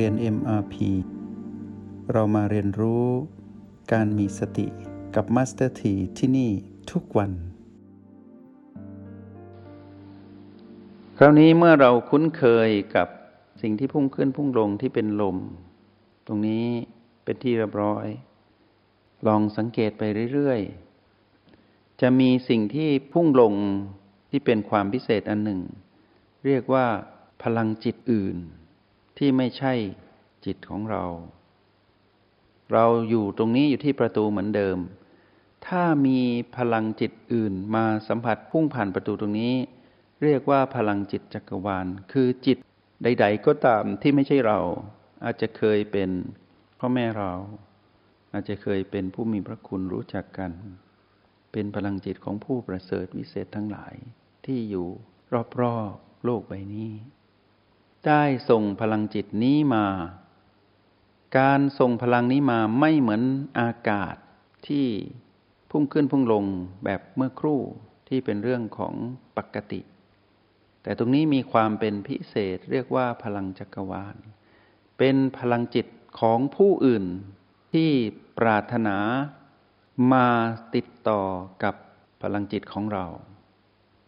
เรียน MRP เรามาเรียนรู้การมีสติกับ Master T ที่นี่ทุกวันคราวนี้เมื่อเราคุ้นเคยกับสิ่งที่พุ่งขึ้นพุ่งลงที่เป็นลมตรงนี้เป็นที่เรียบร้อยลองสังเกตไปเรื่อยๆจะมีสิ่งที่พุ่งลงที่เป็นความพิเศษอันหนึ่งเรียกว่าพลังจิตอื่นที่ไม่ใช่จิตของเราเราอยู่ตรงนี้อยู่ที่ประตูเหมือนเดิมถ้ามีพลังจิตอื่นมาสัมผัสพุ่งผ่านประตูตรงนี้เรียกว่าพลังจิตจักรวาลคือจิตใดๆก็ตามที่ไม่ใช่เราอาจจะเคยเป็นพ่อแม่เราอาจจะเคยเป็นผู้มีพระคุณรู้จักกันเป็นพลังจิตของผู้ประเสริฐวิเศษทั้งหลายที่อยู่รอบๆโลกใบนี้ได้ส่งพลังจิตนี้มาการส่งพลังนี้มาไม่เหมือนอากาศที่พุ่งขึ้นพุ่งลงแบบเมื่อครู่ที่เป็นเรื่องของปกติแต่ตรงนี้มีความเป็นพิเศษเรียกว่าพลังจักรวาลเป็นพลังจิตของผู้อื่นที่ปรารถนามาติดต่อกับพลังจิตของเรา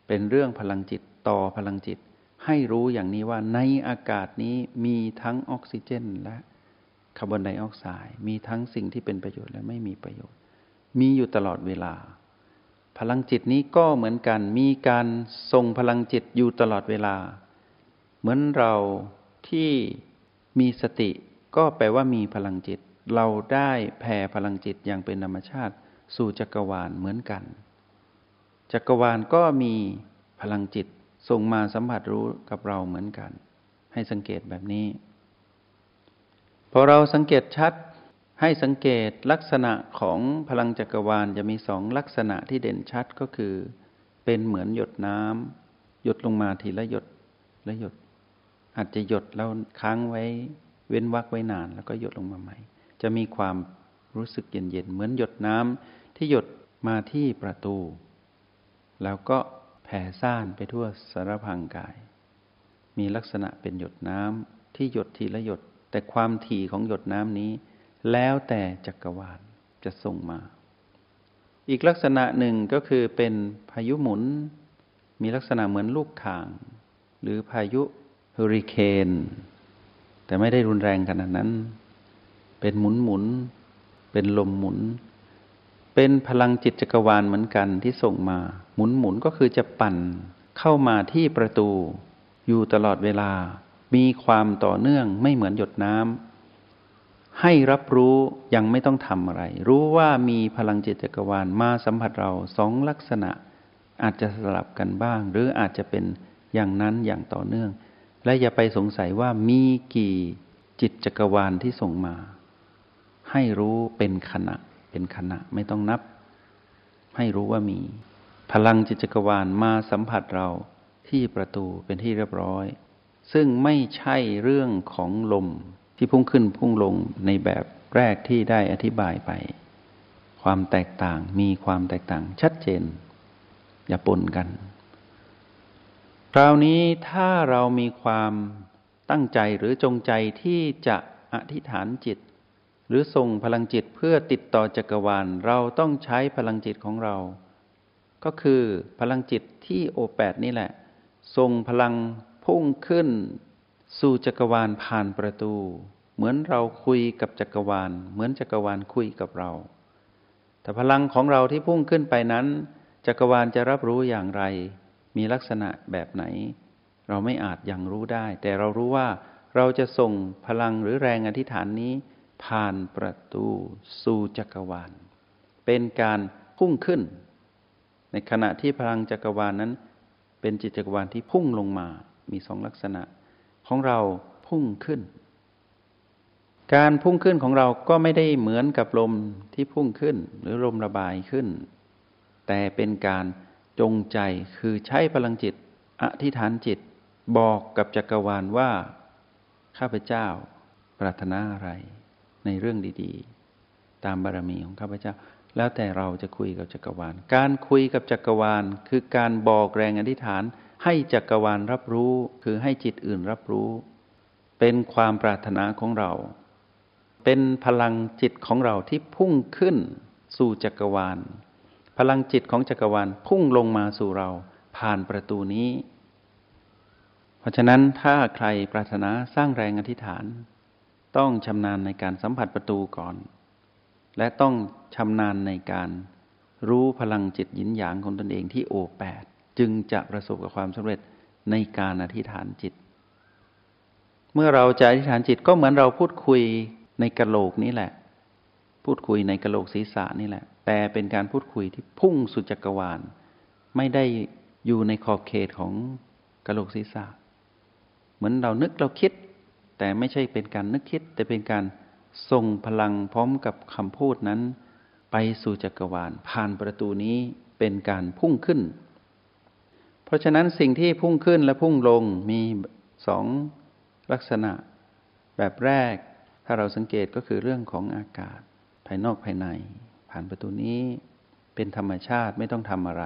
เป็นเรื่องพลังจิตต่อพลังจิตให้รู้อย่างนี้ว่าในอากาศนี้มีทั้งออกซิเจนและคาร์บอนไดออกไซด์มีทั้งสิ่งที่เป็นประโยชน์และไม่มีประโยชน์มีอยู่ตลอดเวลาพลังจิตนี้ก็เหมือนกันมีการส่งพลังจิตอยู่ตลอดเวลาเหมือนเราที่มีสติก็แปลว่ามีพลังจิตเราได้แผ่พลังจิตอย่างเป็นธรรมชาติสู่จักรวาลเหมือนกันจักรวาลก็มีพลังจิตส่งมาสัมผัสรู้กับเราเหมือนกันให้สังเกตแบบนี้พอเราสังเกตชัดให้สังเกตลักษณะของพลังจักรวาลจะมีสองลักษณะที่เด่นชัดก็คือเป็นเหมือนหยดน้ำหยดลงมาทีละหยดละหยดอาจจะหยดแล้วค้างไว้เว้นวรรคไว้นานแล้วก็หยดลงมาใหม่จะมีความรู้สึกเย็นๆเหมือนหยดน้ำที่หยดมาที่ประตูแล้วก็แผ่ซ่านไปทั่วสารพังกายมีลักษณะเป็นหยดน้ำที่หยดทีละหยดแต่ความถี่ของหยดน้ำนี้แล้วแต่จักรวาลจะส่งมาอีกลักษณะหนึ่งก็คือเป็นพายุหมุนมีลักษณะเหมือนลูกข่างหรือพายุเฮอริเคนแต่ไม่ได้รุนแรงขนาดนั้นเป็นหมุนๆเป็นลมหมุนเป็นพลังจิตจักรวาลเหมือนกันที่ส่งมาหมุนๆก็คือจะปั่นเข้ามาที่ประตูอยู่ตลอดเวลามีความต่อเนื่องไม่เหมือนหยดน้ำให้รับรู้ยังไม่ต้องทำอะไรรู้ว่ามีพลังจิตจักรวาลมาสัมผัสเราสองลักษณะอาจจะสลับกันบ้างหรืออาจจะเป็นอย่างนั้นอย่างต่อเนื่องและอย่าไปสงสัยว่ามีกี่จิตจักรวาลที่ส่งมาให้รู้เป็นขณะเป็นขณะไม่ต้องนับให้รู้ว่ามีพลังจิตจักรวาลมาสัมผัสเราที่ประตูเป็นที่เรียบร้อยซึ่งไม่ใช่เรื่องของลมที่พุ่งขึ้นพุ่งลงในแบบแรกที่ได้อธิบายไปความแตกต่างมีความแตกต่างชัดเจนอย่าปนกันคราวนี้ถ้าเรามีความตั้งใจหรือจงใจที่จะอธิษฐานจิตหรือส่งพลังจิตเพื่อติดต่อจักรวาลเราต้องใช้พลังจิตของเราก็คือพลังจิตที่โอแปดนี่แหละส่งพลังพุ่งขึ้นสู่จักรวาลผ่านประตูเหมือนเราคุยกับจักรวาลเหมือนจักรวาลคุยกับเราแต่พลังของเราที่พุ่งขึ้นไปนั้นจักรวาลจะรับรู้อย่างไรมีลักษณะแบบไหนเราไม่อาจยังรู้ได้แต่เรารู้ว่าเราจะส่งพลังหรือแรงอธิษฐานนี้ผ่านประตูสู่จักรวาลเป็นการพุ่งขึ้นในขณะที่พลังจักรวาลนั้นเป็นจิตจักรวาลที่พุ่งลงมามีสองลักษณะของเราพุ่งขึ้นการพุ่งขึ้นของเราก็ไม่ได้เหมือนกับลมที่พุ่งขึ้นหรือลมระบายขึ้นแต่เป็นการจงใจคือใช้พลังจิตอธิษฐานจิตบอกกับจักรวาลว่าข้าพเจ้าปรารถนาอะไรในเรื่องดีๆตามบารมีของข้าพเจ้าแล้วแต่เราจะคุยกับจักรวาลการคุยกับจักรวาลคือการบอกแรงอธิษฐานให้จักรวาลรับรู้คือให้จิตอื่นรับรู้ เป็นความปรารถนาของเราเป็นพลังจิตของเราที่พุ่งขึ้นสู่จักรวาลพลังจิตของจักรวาลพุ่งลงมาสู่เราผ่านประตูนี้เพราะฉะนั้นถ้าใครปรารถนาสร้างแรงอธิษฐานต้องชำนาญในการสัมผัสประตูก่อนและต้องชำนาญในการรู้พลังจิตหยินหยางของตนเองที่โอแปดจึงจะประสบกับความสำเร็จในการอธิษฐานจิตเมื่อเราจะอธิษฐานจิตก็เหมือนเราพูดคุยในกะโหลกนี่แหละพูดคุยในกะโหลกศีรษะนี่แหละแต่เป็นการพูดคุยที่พุ่งสุดจักรวาลไม่ได้อยู่ในขอบเขตของกะโหลกศีรษะเหมือนเรานึกเราคิดแต่ไม่ใช่เป็นการนึกคิดแต่เป็นการส่งพลังพร้อมกับคำพูดนั้นไปสู่จักรวาลผ่านประตูนี้เป็นการพุ่งขึ้นเพราะฉะนั้นสิ่งที่พุ่งขึ้นและพุ่งลงมีสองลักษณะแบบแรกถ้าเราสังเกตก็คือเรื่องของอากาศภายนอกภายในผ่านประตูนี้เป็นธรรมชาติไม่ต้องทำอะไร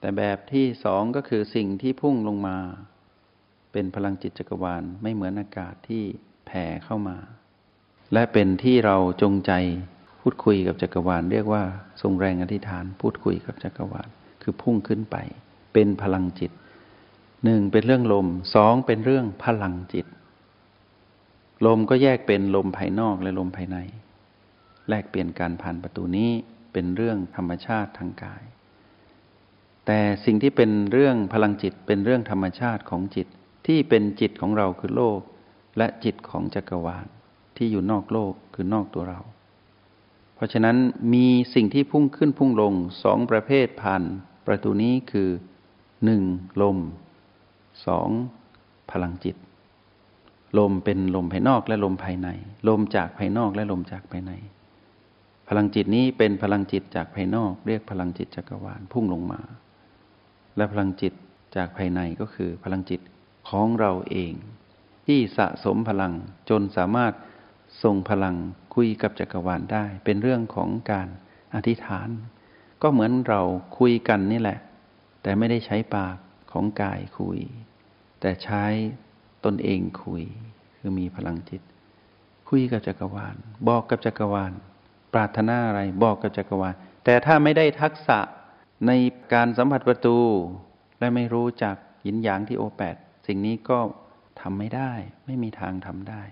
แต่แบบที่สองก็คือสิ่งที่พุ่งลงมาเป็นพลังจิตจักรวาลไม่เหมือนอากาศที่แผ่เข้ามาและเป็นที่เราจงใจพูดคุยกับจักรวาลเรียกว่าทรงแรงอธิษฐานพูดคุยกับจักรวาลคือพุ่งขึ้นไปเป็นพลังจิตหนึ่งเป็นเรื่องลมสองเป็นเรื่องพลังจิตลมก็แยกเป็นลมภายนอกและลมภายในแลกเปลี่ยนการผ่านประตูนี้เป็นเรื่องธรรมชาติทางกายแต่สิ่งที่เป็นเรื่องพลังจิตเป็นเรื่องธรรมชาติของจิตที่เป็นจิตของเราคือโลกและจิตของจักรวาลที่อยู่นอกโลกคือนอกตัวเราเพราะฉะนั้นมีสิ่งที่พุ่งขึ้นพุ่งลงสองประเภทผ่านประตูนี้คือหนึ่งลมสองพลังจิตลมเป็นลมภายนอกและลมภายในลมจากภายนอกและลมจากภายในพลังจิตนี้เป็นพลังจิตจากภายนอกเรียกพลังจิตจักรวาลพุ่งลงมาและพลังจิตจากภายในก็คือพลังจิตของเราเองที่สะสมพลังจนสามารถส่งพลังคุยกับจักรวาลได้เป็นเรื่องของการอธิษฐานก็เหมือนเราคุยกันนี่แหละแต่ไม่ได้ใช้ปากของกายคุยแต่ใช้ตนเองคุยคือมีพลังจิตคุยกับจักรวาลบอกกับจักรวาลปรารถนาอะไรบอกกับจักรวาลแต่ถ้าไม่ได้ทักษะในการสัมผัสประตูและไม่รู้จักหยินหยางที่โอแปดสิ่งนี้ก็ทำไม่ได้ไม่มีทางทำได้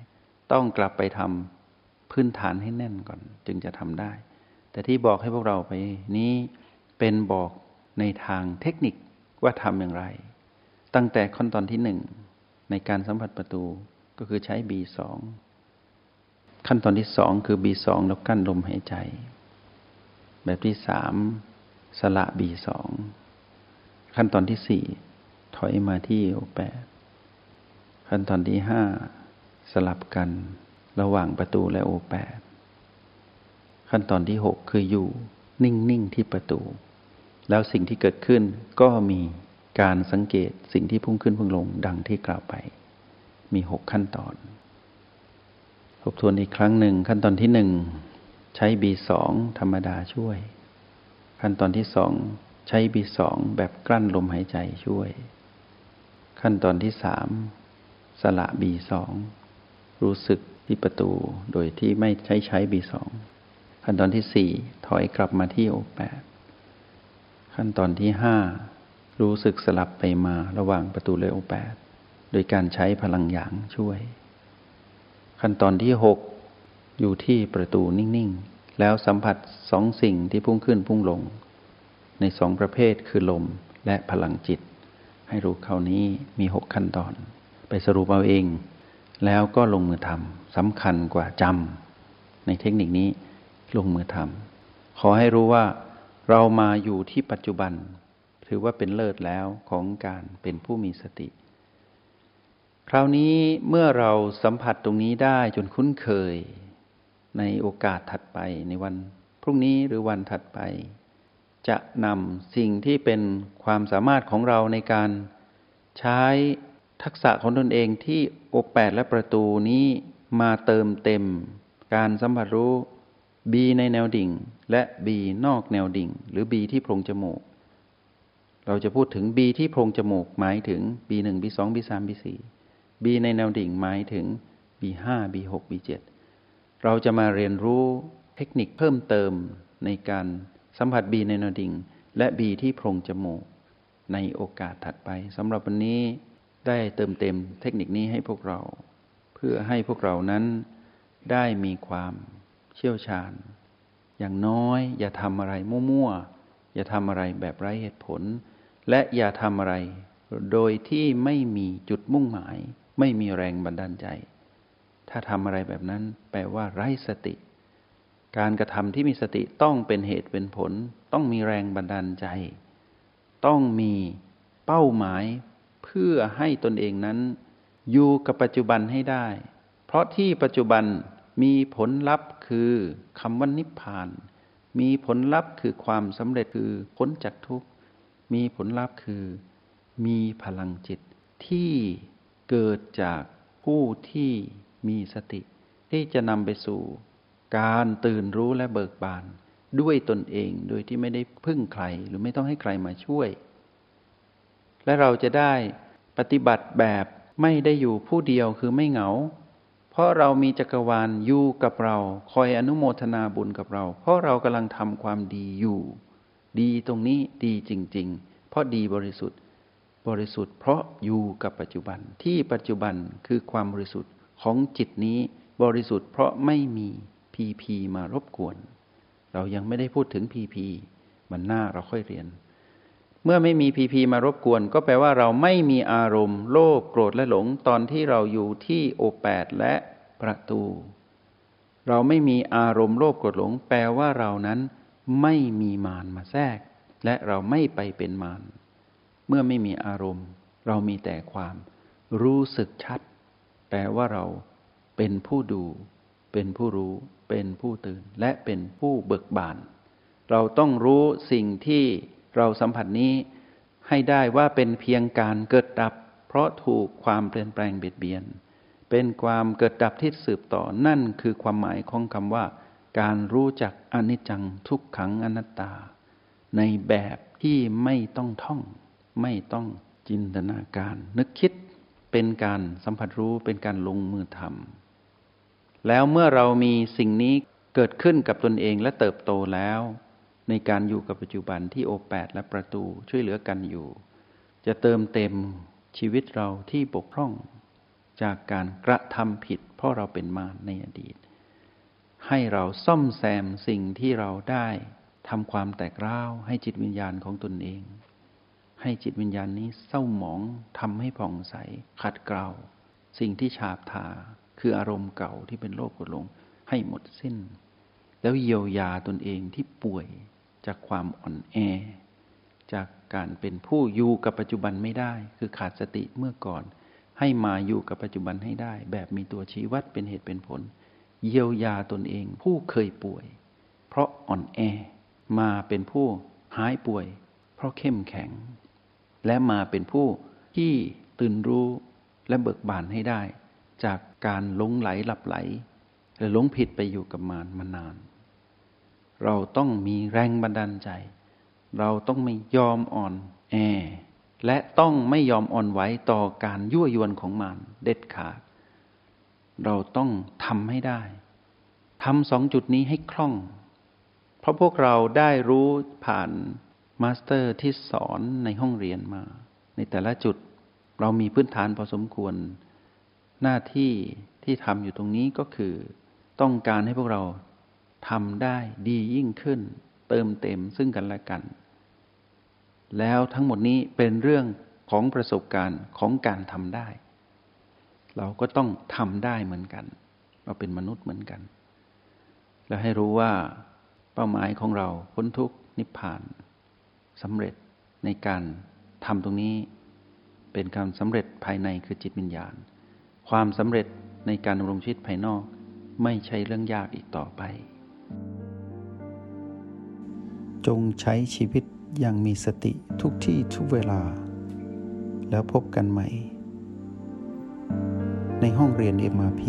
ต้องกลับไปทำพื้นฐานให้แน่นก่อนจึงจะทำได้แต่ที่บอกให้พวกเราไปนี้เป็นบอกในทางเทคนิคว่าทำอย่างไรตั้งแต่ขั้นตอนที่1ในการสัมผัสประตูก็คือใช้ B2 ขั้นตอนที่2คือ B2 แล้วกั้นลมหายใจแบบที่3สละ B2 ขั้นตอนที่4ถอยมาที่โอแปดขั้นตอนที่5สลับกันระหว่างประตูและโอแปดขั้นตอนที่6คืออยู่นิ่งๆที่ประตูแล้วสิ่งที่เกิดขึ้นก็มีการสังเกตสิ่งที่พุ่งขึ้นพุ่งลงดังที่กล่าวไปมี6ขั้นตอนทบทวนอีกครั้งหนึ่งขั้นตอนที่1ใช้ B2 ธรรมดาช่วยขั้นตอนที่2ใช้ B2 แบบกลั้นลมหายใจช่วยขั้นตอนที่3สละ B2 รู้สึกที่ประตูโดยที่ไม่ใช้ B2 ขั้นตอนที่4ถอยกลับมาที่โอแปดขั้นตอนที่5รู้สึกสลับไปมาระหว่างประตูและโอแปดโดยการใช้พลังหยางช่วยขั้นตอนที่6อยู่ที่ประตูนิ่งๆแล้วสัมผัส2สิ่งที่พุ่งขึ้นพุ่งลงใน2ประเภทคือลมและพลังจิตให้รู้คราวนี้มี6ขั้นตอนไปสรุปเอาเองแล้วก็ลงมือทำสำคัญกว่าจำในเทคนิคนี้ลงมือทำขอให้รู้ว่าเรามาอยู่ที่ปัจจุบันถือว่าเป็นเลิศแล้วของการเป็นผู้มีสติคราวนี้เมื่อเราสัมผัสตรงนี้ได้จนคุ้นเคยในโอกาสถัดไปในวันพรุ่งนี้หรือวันถัดไปจะนำสิ่งที่เป็นความสามารถของเราในการใช้ทักษะของตนเองที่โอแปดและประตูนี้มาเติมเต็มการสัมผัสรู้ B ในแนวดิ่งและ B นอกแนวดิ่งหรือ B ที่โพรงจมูกเราจะพูดถึง B ที่โพรงจมูกหมายถึง B1 B2 B3 B4 B B ในแนวดิ่งหมายถึง B5 B6 B7 เราจะมาเรียนรู้เทคนิคเพิ่มเติมในการสัมผัส B ในแนวดิ่งและ B ที่โพรงจมูกในโอกาสถัดไปสำหรับวันนี้ได้เติมเต็มเทคนิคนี้ให้พวกเราเพื่อให้พวกเรานั้นได้มีความเชี่ยวชาญอย่างน้อยอย่าทำอะไรมั่วๆอย่าทำอะไรแบบไร้เหตุผลและอย่าทำอะไรโดยที่ไม่มีจุดมุ่งหมายไม่มีแรงบันดาลใจถ้าทำอะไรแบบนั้นแปลว่าไร้สติการกระทำที่มีสติต้องเป็นเหตุเป็นผลต้องมีแรงบันดาลใจต้องมีเป้าหมายเพื่อให้ตนเองนั้นอยู่กับปัจจุบันให้ได้เพราะที่ปัจจุบันมีผลลัพธ์คือคำว่านิพพานมีผลลัพธ์คือความสำเร็จคือพ้นจากทุกข์มีผลลัพธ์คือมีพลังจิตที่เกิดจากผู้ที่มีสติที่จะนำไปสู่การตื่นรู้และเบิกบานด้วยตนเองโดยที่ไม่ได้พึ่งใครหรือไม่ต้องให้ใครมาช่วยและเราจะได้ปฏิบัติแบบไม่ได้อยู่ผู้เดียวคือไม่เหงาเพราะเรามีจักรวาลอยู่กับเราคอยอนุโมทนาบุญกับเราเพราะเรากำลังทำความดีอยู่ดีตรงนี้ดีจริงๆเพราะดีบริสุทธิ์บริสุทธิ์เพราะอยู่กับปัจจุบันที่ปัจจุบันคือความบริสุทธิ์ของจิตนี้บริสุทธิ์เพราะไม่มีพีพีมารบกวนเรายังไม่ได้พูดถึงพีพีมันหน้าเราค่อยเรียนเมื่อไม่มีพีพีมารบกวนก็แปลว่าเราไม่มีอารมณ์โลภโกรธและหลงตอนที่เราอยู่ที่โอแปดและประตูเราไม่มีอารมณ์โลภโกรธหลงแปลว่าเรานั้นไม่มีมารมาแทรกและเราไม่ไปเป็นมารเมื่อไม่มีอารมณ์เรามีแต่ความรู้สึกชัดแปลว่าเราเป็นผู้ดูเป็นผู้รู้เป็นผู้ตื่นและเป็นผู้เบิกบานเราต้องรู้สิ่งที่เราสัมผัสนี้ให้ได้ว่าเป็นเพียงการเกิดดับเพราะถูกความเปลี่ยนแปลงเบียดเบียนเป็นความเกิดดับที่สืบต่อนั่นคือความหมายของคำว่าการรู้จักอนิจจังทุกขังอนัตตาในแบบที่ไม่ต้องท่องไม่ต้องจินตนาการนึกคิดเป็นการสัมผัสรู้เป็นการลงมือทำแล้วเมื่อเรามีสิ่งนี้เกิดขึ้นกับตนเองและเติบโตแล้วในการอยู่กับปัจจุบันที่โอแปดและประตูช่วยเหลือกันอยู่จะเติมเต็มชีวิตเราที่บกพร่องจากการกระทำผิดเพราะเราเป็นมารในอดีตให้เราซ่อมแซมสิ่งที่เราได้ทำความแตกร้าวให้จิตวิญญาณของตนเองให้จิตวิญญาณนี้เศร้าหมองทำให้ผ่องใสขัดเกลาสิ่งที่ฉาบทาคืออารมณ์เก่าที่เป็นโลภโกรธหลงให้หมดสิ้นแล้วเยียวยาตนเองที่ป่วยจากความอ่อนแอจากการเป็นผู้อยู่กับปัจจุบันไม่ได้คือขาดสติเมื่อก่อนให้มาอยู่กับปัจจุบันให้ได้แบบมีตัวชี้วัดเป็นเหตุเป็นผลเยียวยาตนเองผู้เคยป่วยเพราะอ่อนแอมาเป็นผู้หายป่วยเพราะเข้มแข็งและมาเป็นผู้ที่ตื่นรู้และเบิกบานให้ได้จากการหลงไหลหลับไหลและหลงผิดไปอยู่กับมารมานานเราต้องมีแรงบันดาลใจเราต้องไม่ยอมอ่อนแอและต้องไม่ยอมอ่อนไหวต่อการยั่วยวนของมารเด็ดขาดเราต้องทำให้ได้ทำสองจุดนี้ให้คล่องเพราะพวกเราได้รู้ผ่านมาสเตอร์ที่สอนในห้องเรียนมาในแต่ละจุดเรามีพื้นฐานพอสมควรหน้าที่ที่ทำอยู่ตรงนี้ก็คือต้องการให้พวกเราทำได้ดียิ่งขึ้นเติมเต็มซึ่งกันและกันแล้วทั้งหมดนี้เป็นเรื่องของประสบการณ์ของการทำได้เราก็ต้องทำได้เหมือนกันเราเป็นมนุษย์เหมือนกันแล้วให้รู้ว่าเป้าหมายของเราพ้นทุกข์นิพพานสำเร็จในการทำตรงนี้เป็นการสำเร็จภายในคือจิตวิญญาณความสำเร็จในการดำรงชีวิตภายนอกไม่ใช่เรื่องยากอีกต่อไปจงใช้ชีวิตอย่างมีสติทุกที่ทุกเวลาแล้วพบกันใหม่ในห้องเรียน MRP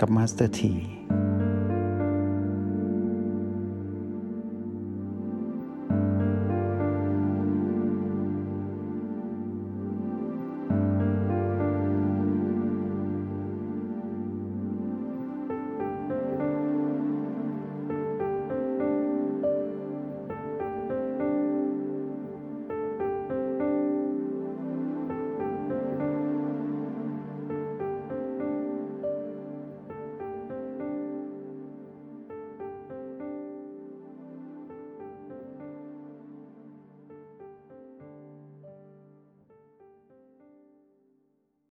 กับมาสเตอร์ที